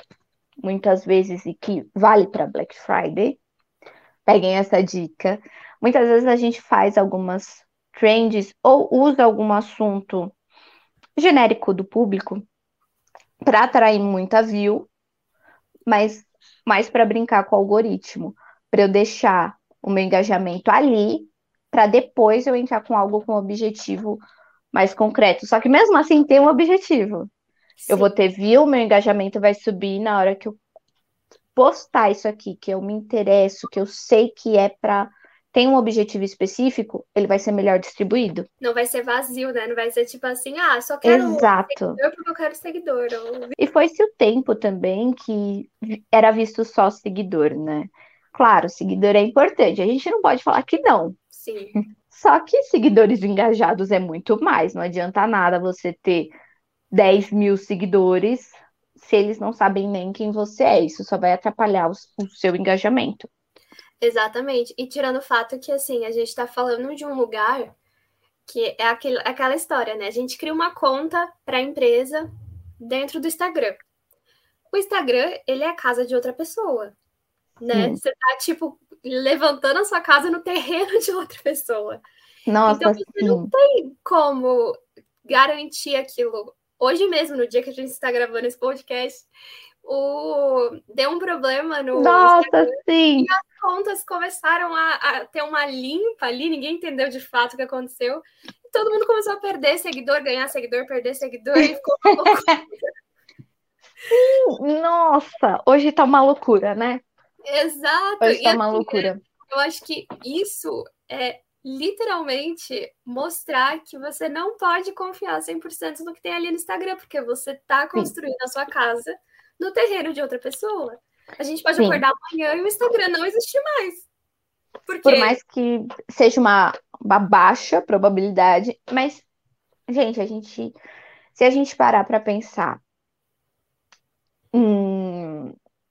muitas vezes e que vale para Black Friday, peguem essa dica. Muitas vezes a gente faz algumas trends ou usa algum assunto genérico do público para atrair muita view, mas mais para brincar com o algoritmo, para eu deixar o meu engajamento ali, para depois eu entrar com algo com um objetivo mais concreto. Só que mesmo assim tem um objetivo. Sim. Eu vou ter view, meu engajamento vai subir na hora que eu postar isso aqui, que eu me interesso, que eu sei que é pra... tem um objetivo específico, ele vai ser melhor distribuído. Não vai ser vazio, né? Não vai ser tipo assim, ah, só quero seguidor porque eu quero seguidor. E foi-se o tempo também que era visto só seguidor, né? Claro, seguidor é importante, a gente não pode falar que não. Sim. Só que seguidores engajados é muito mais, não adianta nada você ter 10 mil seguidores... se eles não sabem nem quem você é. Isso só vai atrapalhar o seu engajamento. Exatamente. E tirando o fato que, assim, a gente tá falando de um lugar que é aquela história, né? A gente cria uma conta pra empresa dentro do Instagram. O Instagram, ele é a casa de outra pessoa, né? Você tá, tipo, levantando a sua casa no terreno de outra pessoa. Nossa, então, você não tem como garantir aquilo. Hoje mesmo, no dia que a gente está gravando esse podcast, deu um problema no Instagram, sim. E as contas começaram a ter uma limpa ali, ninguém entendeu de fato o que aconteceu. E todo mundo começou a perder seguidor, ganhar seguidor, perder seguidor, e ficou uma loucura. Sim, nossa, hoje tá uma loucura, né? Exato. Hoje tá uma loucura. Eu acho que isso é literalmente mostrar que você não pode confiar 100% no que tem ali no Instagram, porque você tá construindo a sua casa no terreno de outra pessoa. A gente pode acordar amanhã e o Instagram não existe mais. Porque... Por mais que seja uma baixa probabilidade, mas, gente, se a gente parar pra pensar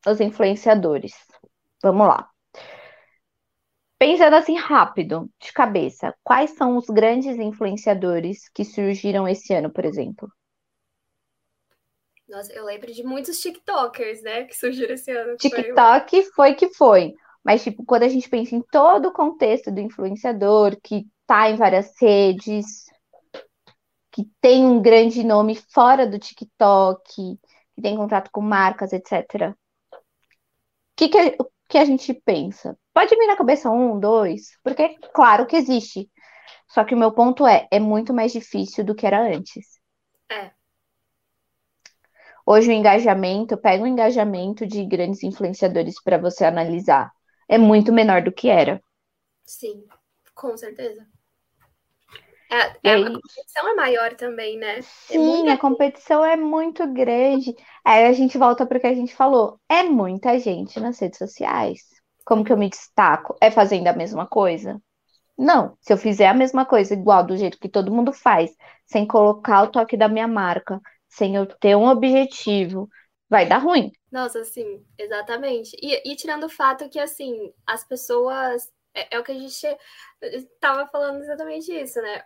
os influenciadores, vamos lá. Pensando assim rápido, de cabeça, quais são os grandes influenciadores que surgiram esse ano, por exemplo? Nossa, eu lembro de muitos TikTokers, né, que surgiram esse ano. TikTok foi. Mas, tipo, quando a gente pensa em todo o contexto do influenciador, que tá em várias redes, que tem um grande nome fora do TikTok, que tem contrato com marcas, etc. O que a gente pensa? Pode vir na cabeça 1, 2, porque, claro que existe. Só que o meu ponto é muito mais difícil do que era antes. É. Hoje o engajamento, pega o engajamento de grandes influenciadores para você analisar. É muito menor do que era. Sim, com certeza. A competição é maior também, né? Sim, a competição é muito grande. Aí a gente volta para o que a gente falou. É muita gente nas redes sociais. Como que eu me destaco? É fazendo a mesma coisa? Não. Se eu fizer a mesma coisa igual, do jeito que todo mundo faz, sem colocar o toque da minha marca, sem eu ter um objetivo, vai dar ruim. Nossa, sim, exatamente. E tirando o fato que, assim, as pessoas... É o que a gente estava falando, exatamente isso, né?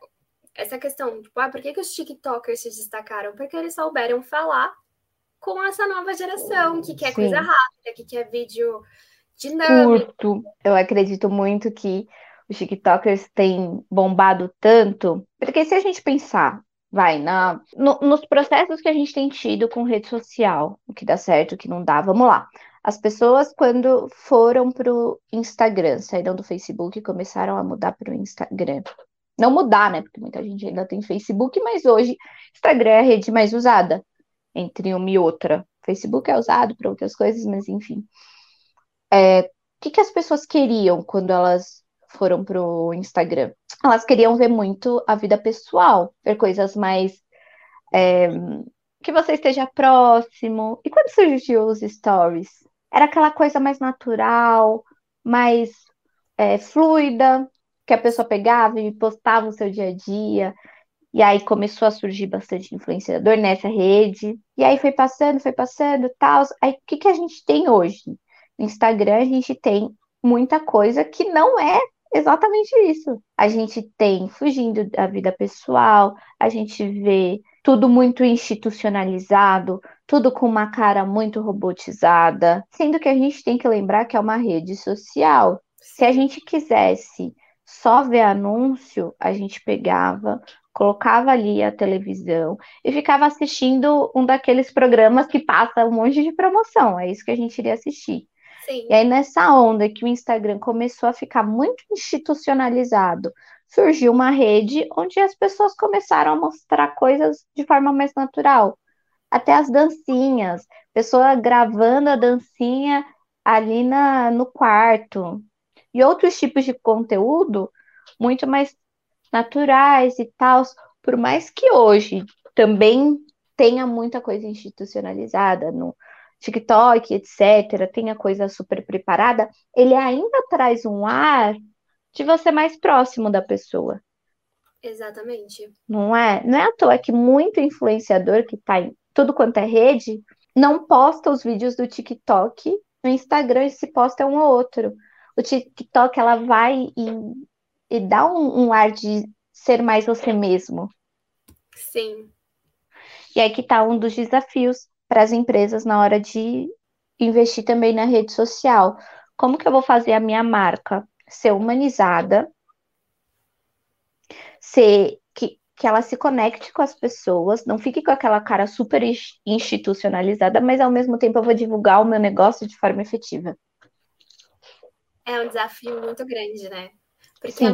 Essa questão, tipo, por que os tiktokers se destacaram? Porque eles souberam falar com essa nova geração, que quer coisa rápida, que quer vídeo dinâmico. Curto. Eu acredito muito que os tiktokers têm bombado tanto, porque se a gente pensar... nos processos que a gente tem tido com rede social, o que dá certo, o que não dá, vamos lá. As pessoas, quando foram pro Instagram, saíram do Facebook e começaram a mudar pro Instagram. Não mudar, né? Porque muita gente ainda tem Facebook, mas hoje Instagram é a rede mais usada, entre uma e outra. Facebook é usado para outras coisas, mas enfim. O que as pessoas queriam quando elas foram pro Instagram? Elas queriam ver muito a vida pessoal, ver coisas mais... que você esteja próximo. E quando surgiu os stories? Era aquela coisa mais natural, mais fluida, que a pessoa pegava e postava o seu dia a dia. E aí começou a surgir bastante influenciador nessa rede. E aí foi passando, tal. Aí o que a gente tem hoje? No Instagram a gente tem muita coisa que não é exatamente isso. A gente tem fugindo da vida pessoal, a gente vê tudo muito institucionalizado, tudo com uma cara muito robotizada, sendo que a gente tem que lembrar que é uma rede social. Se a gente quisesse só ver anúncio, a gente pegava, colocava ali a televisão e ficava assistindo um daqueles programas que passa um monte de promoção, é isso que a gente iria assistir. Sim. E aí, nessa onda que o Instagram começou a ficar muito institucionalizado, surgiu uma rede onde as pessoas começaram a mostrar coisas de forma mais natural. Até as dancinhas. Pessoa gravando a dancinha ali no quarto. E outros tipos de conteúdo muito mais naturais e tal. Por mais que hoje também tenha muita coisa institucionalizada no TikTok, etc., tenha coisa super preparada, ele ainda traz um ar de você mais próximo da pessoa. Exatamente. Não é à toa que muito influenciador que tá em tudo quanto é rede não posta os vídeos do TikTok no Instagram, e se posta um ou outro. O TikTok, ela vai e dá um ar de ser mais você mesmo. Sim. E aí que tá um dos desafios para as empresas na hora de investir também na rede social. Como que eu vou fazer a minha marca ser humanizada que ela se conecte com as pessoas, não fique com aquela cara super institucionalizada, mas ao mesmo tempo eu vou divulgar o meu negócio de forma efetiva. É um desafio muito grande, né? Porque sim,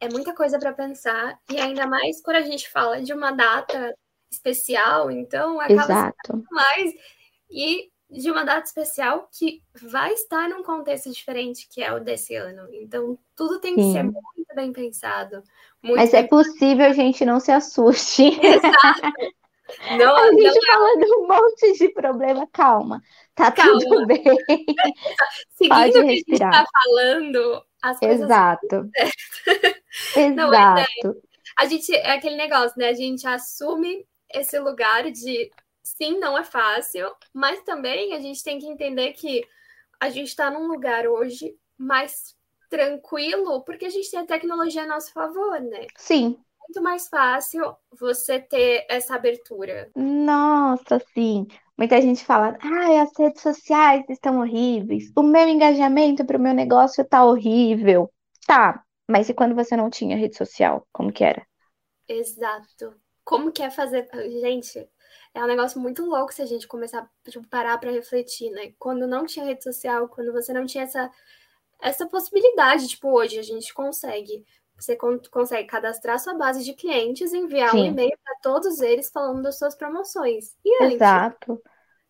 é muita coisa para pensar, e ainda mais quando a gente fala de uma data especial, então acaba sendo mais, e de uma data especial que vai estar num contexto diferente, que é o desse ano. Então, tudo tem que ser muito bem pensado. Mas é possível, a gente não se assuste. Exato. Não, a gente falando um monte de problema, calma. Tá, calma. Tudo bem. Seguindo pode respirar. O que a gente tá falando, as coisas... Exato. Não, exato. A gente, é aquele negócio, né? A gente assume esse lugar de... Sim, não é fácil, mas também a gente tem que entender que a gente está num lugar hoje mais tranquilo, porque a gente tem a tecnologia a nosso favor, né? Sim. Muito mais fácil você ter essa abertura. Nossa, sim. Muita gente fala, as redes sociais estão horríveis, o meu engajamento para o meu negócio está horrível. Tá, mas e quando você não tinha rede social? Como que era? Exato. Como que é fazer... Gente... É um negócio muito louco se a gente começar a parar para refletir, né? Quando não tinha rede social, quando você não tinha essa possibilidade, tipo, hoje a gente consegue. Você consegue cadastrar sua base de clientes e enviar um e-mail para todos eles falando das suas promoções. E antes, exato.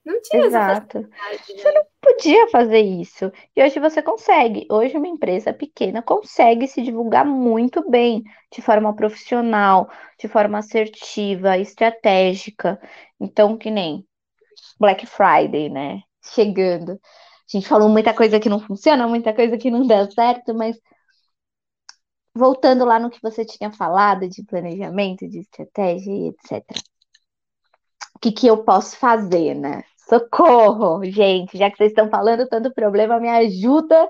Não tinha exato. Essa possibilidade, né? Você não podia fazer isso. E hoje você consegue. Hoje uma empresa pequena consegue se divulgar muito bem, de forma profissional, de forma assertiva, estratégica. Então, que nem Black Friday, né? Chegando. A gente falou muita coisa que não funciona, muita coisa que não deu certo, mas voltando lá no que você tinha falado de planejamento, de estratégia e etc. O que eu posso fazer, né? Socorro, gente! Já que vocês estão falando tanto problema, me ajuda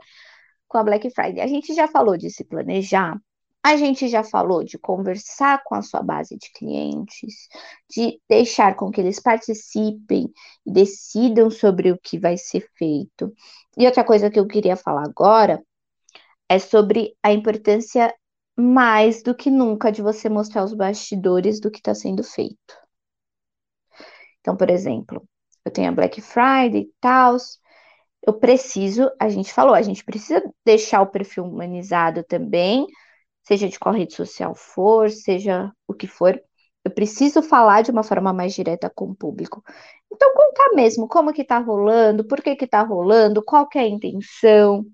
com a Black Friday. A gente já falou de se planejar, a gente já falou de conversar com a sua base de clientes, de deixar com que eles participem e decidam sobre o que vai ser feito. E outra coisa que eu queria falar agora é sobre a importância mais do que nunca de você mostrar os bastidores do que está sendo feito. Então, por exemplo, eu tenho a Black Friday e tal, a gente precisa deixar o perfil humanizado também, seja de qual rede social for, seja o que for, eu preciso falar de uma forma mais direta com o público. Então, contar mesmo como que tá rolando, por que que tá rolando, qual que é a intenção,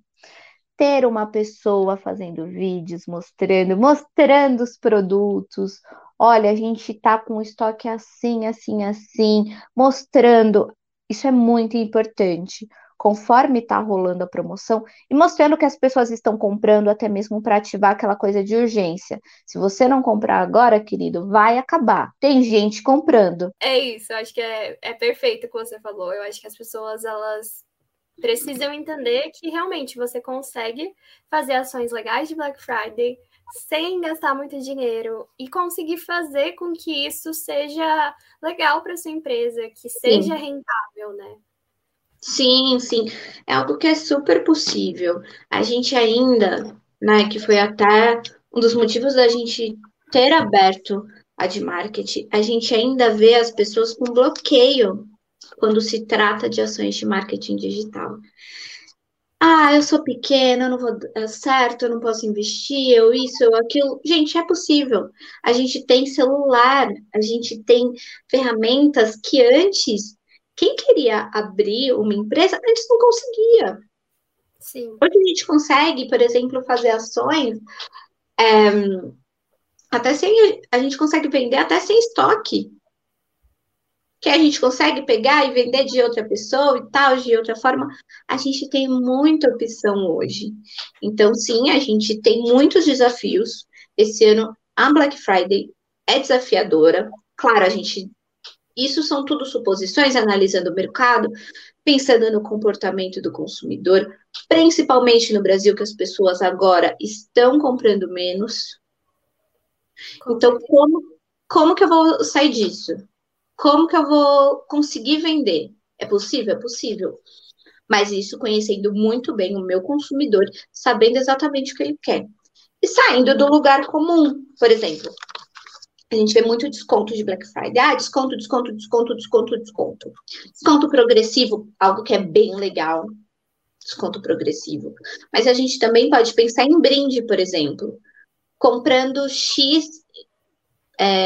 ter uma pessoa fazendo vídeos, mostrando os produtos, olha, a gente tá com o estoque assim, assim, assim, mostrando, isso é muito importante, conforme tá rolando a promoção, e mostrando que as pessoas estão comprando até mesmo para ativar aquela coisa de urgência. Se você não comprar agora, querido, vai acabar. Tem gente comprando. É isso, eu acho que é perfeito o que você falou. Eu acho que as pessoas, elas precisam entender que realmente você consegue fazer ações legais de Black Friday, sem gastar muito dinheiro e conseguir fazer com que isso seja legal para sua empresa, que seja rentável, né? Sim, sim. É algo que é super possível. A gente ainda, né, que foi até um dos motivos da gente ter aberto a Di Marketing, a gente ainda vê as pessoas com bloqueio quando se trata de ações de marketing digital. Ah, eu sou pequena, eu não vou dar certo, eu não posso investir, eu isso, eu aquilo. Gente, é possível. A gente tem celular, a gente tem ferramentas que antes, quem queria abrir uma empresa, antes não conseguia. Sim. Hoje a gente consegue, por exemplo, fazer ações, até sem, a gente consegue vender até sem estoque. Que a gente consegue pegar e vender de outra pessoa e tal, de outra forma, a gente tem muita opção hoje. Então, sim, a gente tem muitos desafios. Esse ano, a Black Friday é desafiadora. Claro, isso são tudo suposições, analisando o mercado, pensando no comportamento do consumidor, principalmente no Brasil, que as pessoas agora estão comprando menos. Então, como que eu vou sair disso? Como que eu vou conseguir vender? É possível? É possível. Mas isso conhecendo muito bem o meu consumidor, sabendo exatamente o que ele quer. e saindo do lugar comum, por exemplo. A gente vê muito desconto de Black Friday. Ah, desconto. Desconto progressivo, algo que é bem legal. Desconto progressivo. Mas a gente também pode pensar em brinde, por exemplo. Comprando X,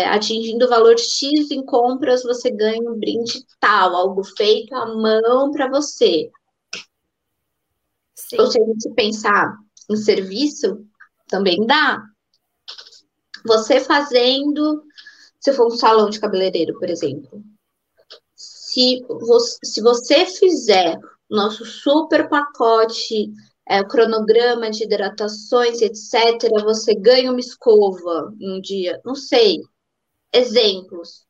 atingindo o valor X em compras, você ganha um brinde tal, algo feito à mão para você. Sim. Ou se a gente pensar em serviço, também dá. Você fazendo, se for um salão de cabeleireiro, por exemplo. Se você fizer o nosso super pacote, cronograma de hidratações, etc., você ganha uma escova em um dia. Não sei. Exemplos.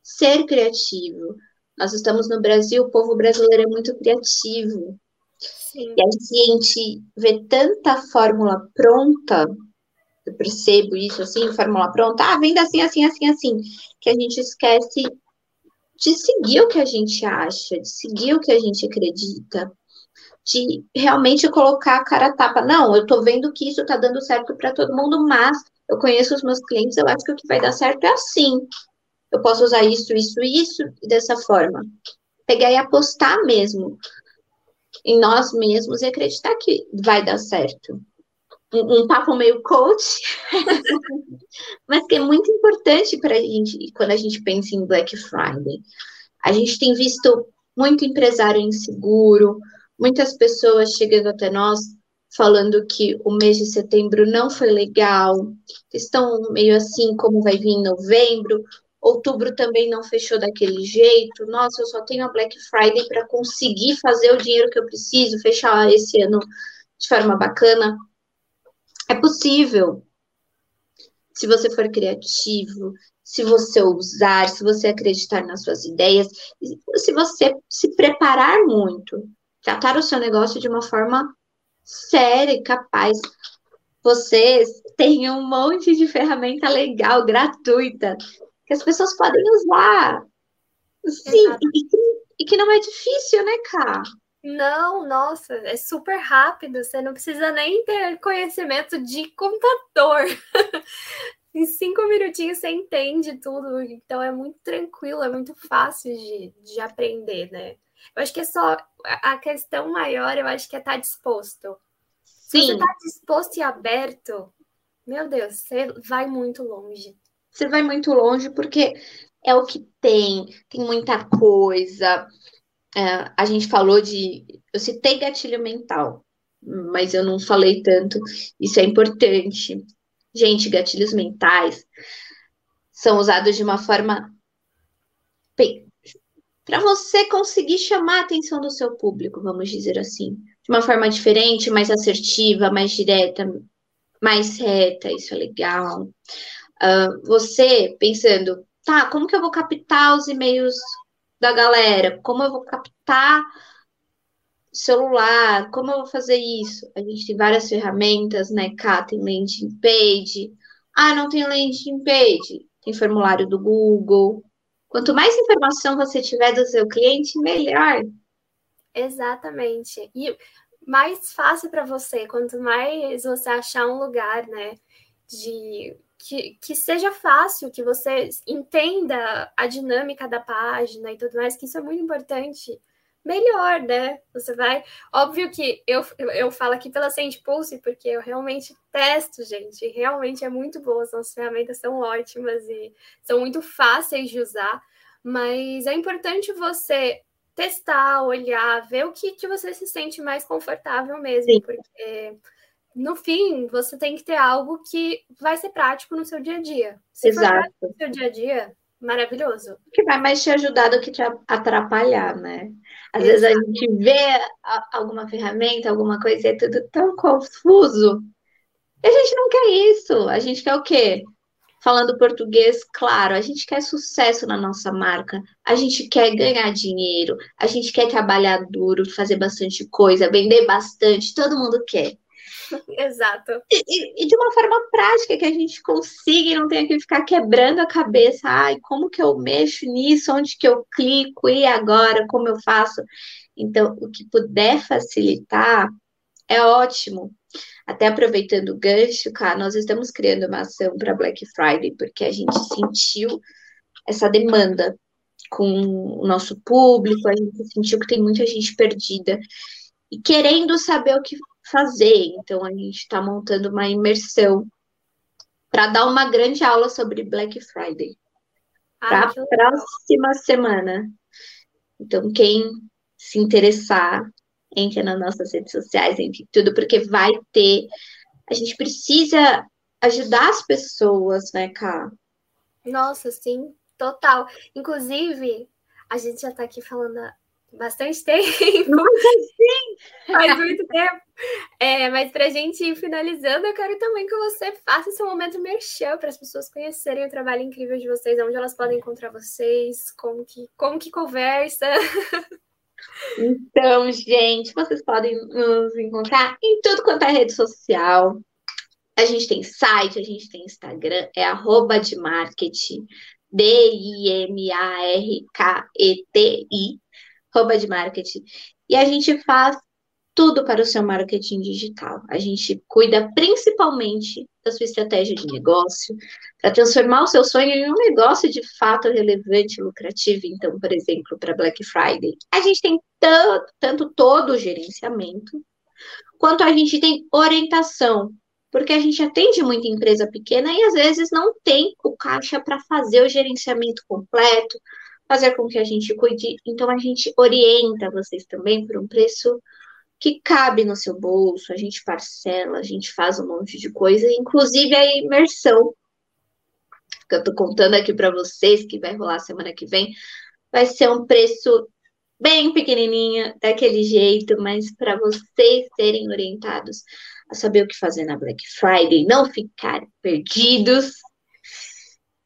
Ser criativo. Nós estamos no Brasil, o povo brasileiro é muito criativo. Sim. E a gente vê tanta fórmula pronta. Eu percebo isso, assim, fórmula pronta. Ah, vem assim. Que a gente esquece de seguir o que a gente acha, de seguir o que a gente acredita, de realmente colocar a cara a tapa. Não, eu tô vendo que isso tá dando certo para todo mundo, mas eu conheço os meus clientes, eu acho que o que vai dar certo é assim. Eu posso usar isso, e dessa forma. Pegar e apostar mesmo em nós mesmos e acreditar que vai dar certo. Um papo meio coach, mas que é muito importante para a gente, quando a gente pensa em Black Friday. A gente tem visto muito empresário inseguro, muitas pessoas chegando até nós falando que o mês de setembro não foi legal, estão meio assim, como vai vir em novembro, outubro também não fechou daquele jeito, nossa, eu só tenho a Black Friday para conseguir fazer o dinheiro que eu preciso, fechar esse ano de forma bacana. É possível, se você for criativo, se você ousar, se você acreditar nas suas ideias, se você se preparar muito, tratar o seu negócio de uma forma séria e capaz. Vocês têm um monte de ferramenta legal, gratuita, que as pessoas podem usar. Sim, e que não é difícil, né, Ká? Não, nossa, é super rápido, você não precisa nem ter conhecimento de computador. Em 5 minutinhos você entende tudo, então é muito tranquilo, é muito fácil de aprender, né? Eu acho que é só, a questão maior, eu acho que é estar disposto. Sim. Se você está disposto e aberto, meu Deus, você vai muito longe. Você vai muito longe porque é o que tem muita coisa... A gente falou eu citei gatilho mental, mas eu não falei tanto, isso é importante. Gente, gatilhos mentais são usados de uma forma para você conseguir chamar a atenção do seu público, vamos dizer assim, de uma forma diferente, mais assertiva, mais direta, mais reta, isso é legal. Você pensando, tá, como que eu vou captar os e-mails da galera, como eu vou captar celular, como eu vou fazer isso? A gente tem várias ferramentas, né, Ká? Tem landing page. Ah, não tem landing page. Tem formulário do Google. Quanto mais informação você tiver do seu cliente, melhor. Exatamente. E mais fácil para você, quanto mais você achar um lugar, né, que seja fácil, que você entenda a dinâmica da página e tudo mais, que isso é muito importante. Melhor, né? Você vai... Óbvio que eu falo aqui pela SendPulse, porque eu realmente testo, gente. Realmente é muito boa, as nossas ferramentas são ótimas e são muito fáceis de usar. Mas é importante você testar, olhar, ver o que você se sente mais confortável mesmo, sim, porque... No fim, você tem que ter algo que vai ser prático no seu dia a dia. Se for prático no seu dia a dia, maravilhoso. Que vai mais te ajudar do que te atrapalhar, né? Às vezes a gente vê alguma ferramenta, alguma coisa, e é tudo tão confuso. E a gente não quer isso. A gente quer o quê? Falando português, claro, a gente quer sucesso na nossa marca, a gente quer ganhar dinheiro, a gente quer trabalhar duro, fazer bastante coisa, vender bastante, todo mundo quer. Exato. E de uma forma prática que a gente consiga e não tenha que ficar quebrando a cabeça. Ai, como que eu mexo nisso? Onde que eu clico? E agora? Como eu faço? Então, o que puder facilitar é ótimo. Até aproveitando o gancho, Ká, nós estamos criando uma ação para Black Friday, porque a gente sentiu essa demanda com o nosso público, a gente sentiu que tem muita gente perdida e querendo saber o que fazer. Então, a gente está montando uma imersão para dar uma grande aula sobre Black Friday para a próxima semana. Então, quem se interessar, entre nas nossas redes sociais, entre tudo, porque vai ter... A gente precisa ajudar as pessoas, né, Ká? Nossa, sim, total. Inclusive, a gente já tá aqui falando há bastante tempo. Nossa, sim! Faz muito tempo. É, mas pra gente ir finalizando, eu quero também que você faça esse momento merchan para as pessoas conhecerem o trabalho incrível de vocês, onde elas podem encontrar vocês, como que conversa... Então, gente, vocês podem nos encontrar em tudo quanto é rede social. A gente tem site, a gente tem Instagram, é @Di Marketing, DIMARKETI, @Di Marketing. E a gente faz tudo para o seu marketing digital. A gente cuida principalmente da sua estratégia de negócio, para transformar o seu sonho em um negócio de fato relevante e lucrativo. Então, por exemplo, para Black Friday, a gente tem tanto todo o gerenciamento, quanto a gente tem orientação, porque a gente atende muita empresa pequena e às vezes não tem o caixa para fazer o gerenciamento completo, fazer com que a gente cuide. Então, a gente orienta vocês também por um preço que cabe no seu bolso, a gente parcela, a gente faz um monte de coisa, inclusive a imersão, que eu tô contando aqui para vocês, que vai rolar semana que vem, vai ser um preço bem pequenininho, daquele jeito, mas para vocês serem orientados a saber o que fazer na Black Friday, não ficar perdidos,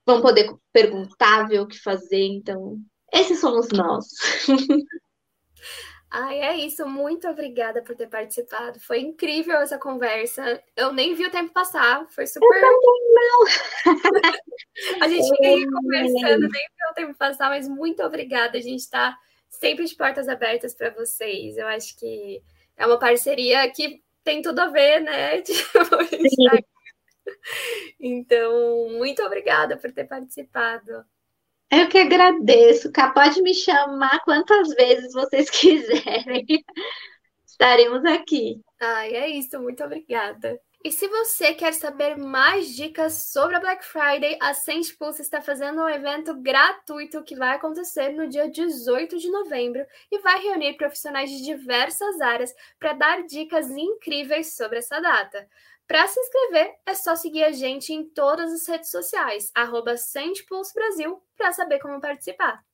vão poder perguntar, ver o que fazer, então, esses somos nós. Ai, é isso. Muito obrigada por ter participado. Foi incrível essa conversa. Eu nem vi o tempo passar. Foi super... Eu também não. A gente fica aí conversando, nem viu o tempo passar, mas muito obrigada. A gente está sempre de portas abertas para vocês. Eu acho que é uma parceria que tem tudo a ver, né? Então, muito obrigada por ter participado. Eu que agradeço, Ká, pode me chamar quantas vezes vocês quiserem, estaremos aqui. Ai, é isso, muito obrigada. E se você quer saber mais dicas sobre a Black Friday, a SendPulse está fazendo um evento gratuito que vai acontecer no dia 18 de novembro e vai reunir profissionais de diversas áreas para dar dicas incríveis sobre essa data. Para se inscrever, é só seguir a gente em todas as redes sociais, @SendPulse Brasil, para saber como participar.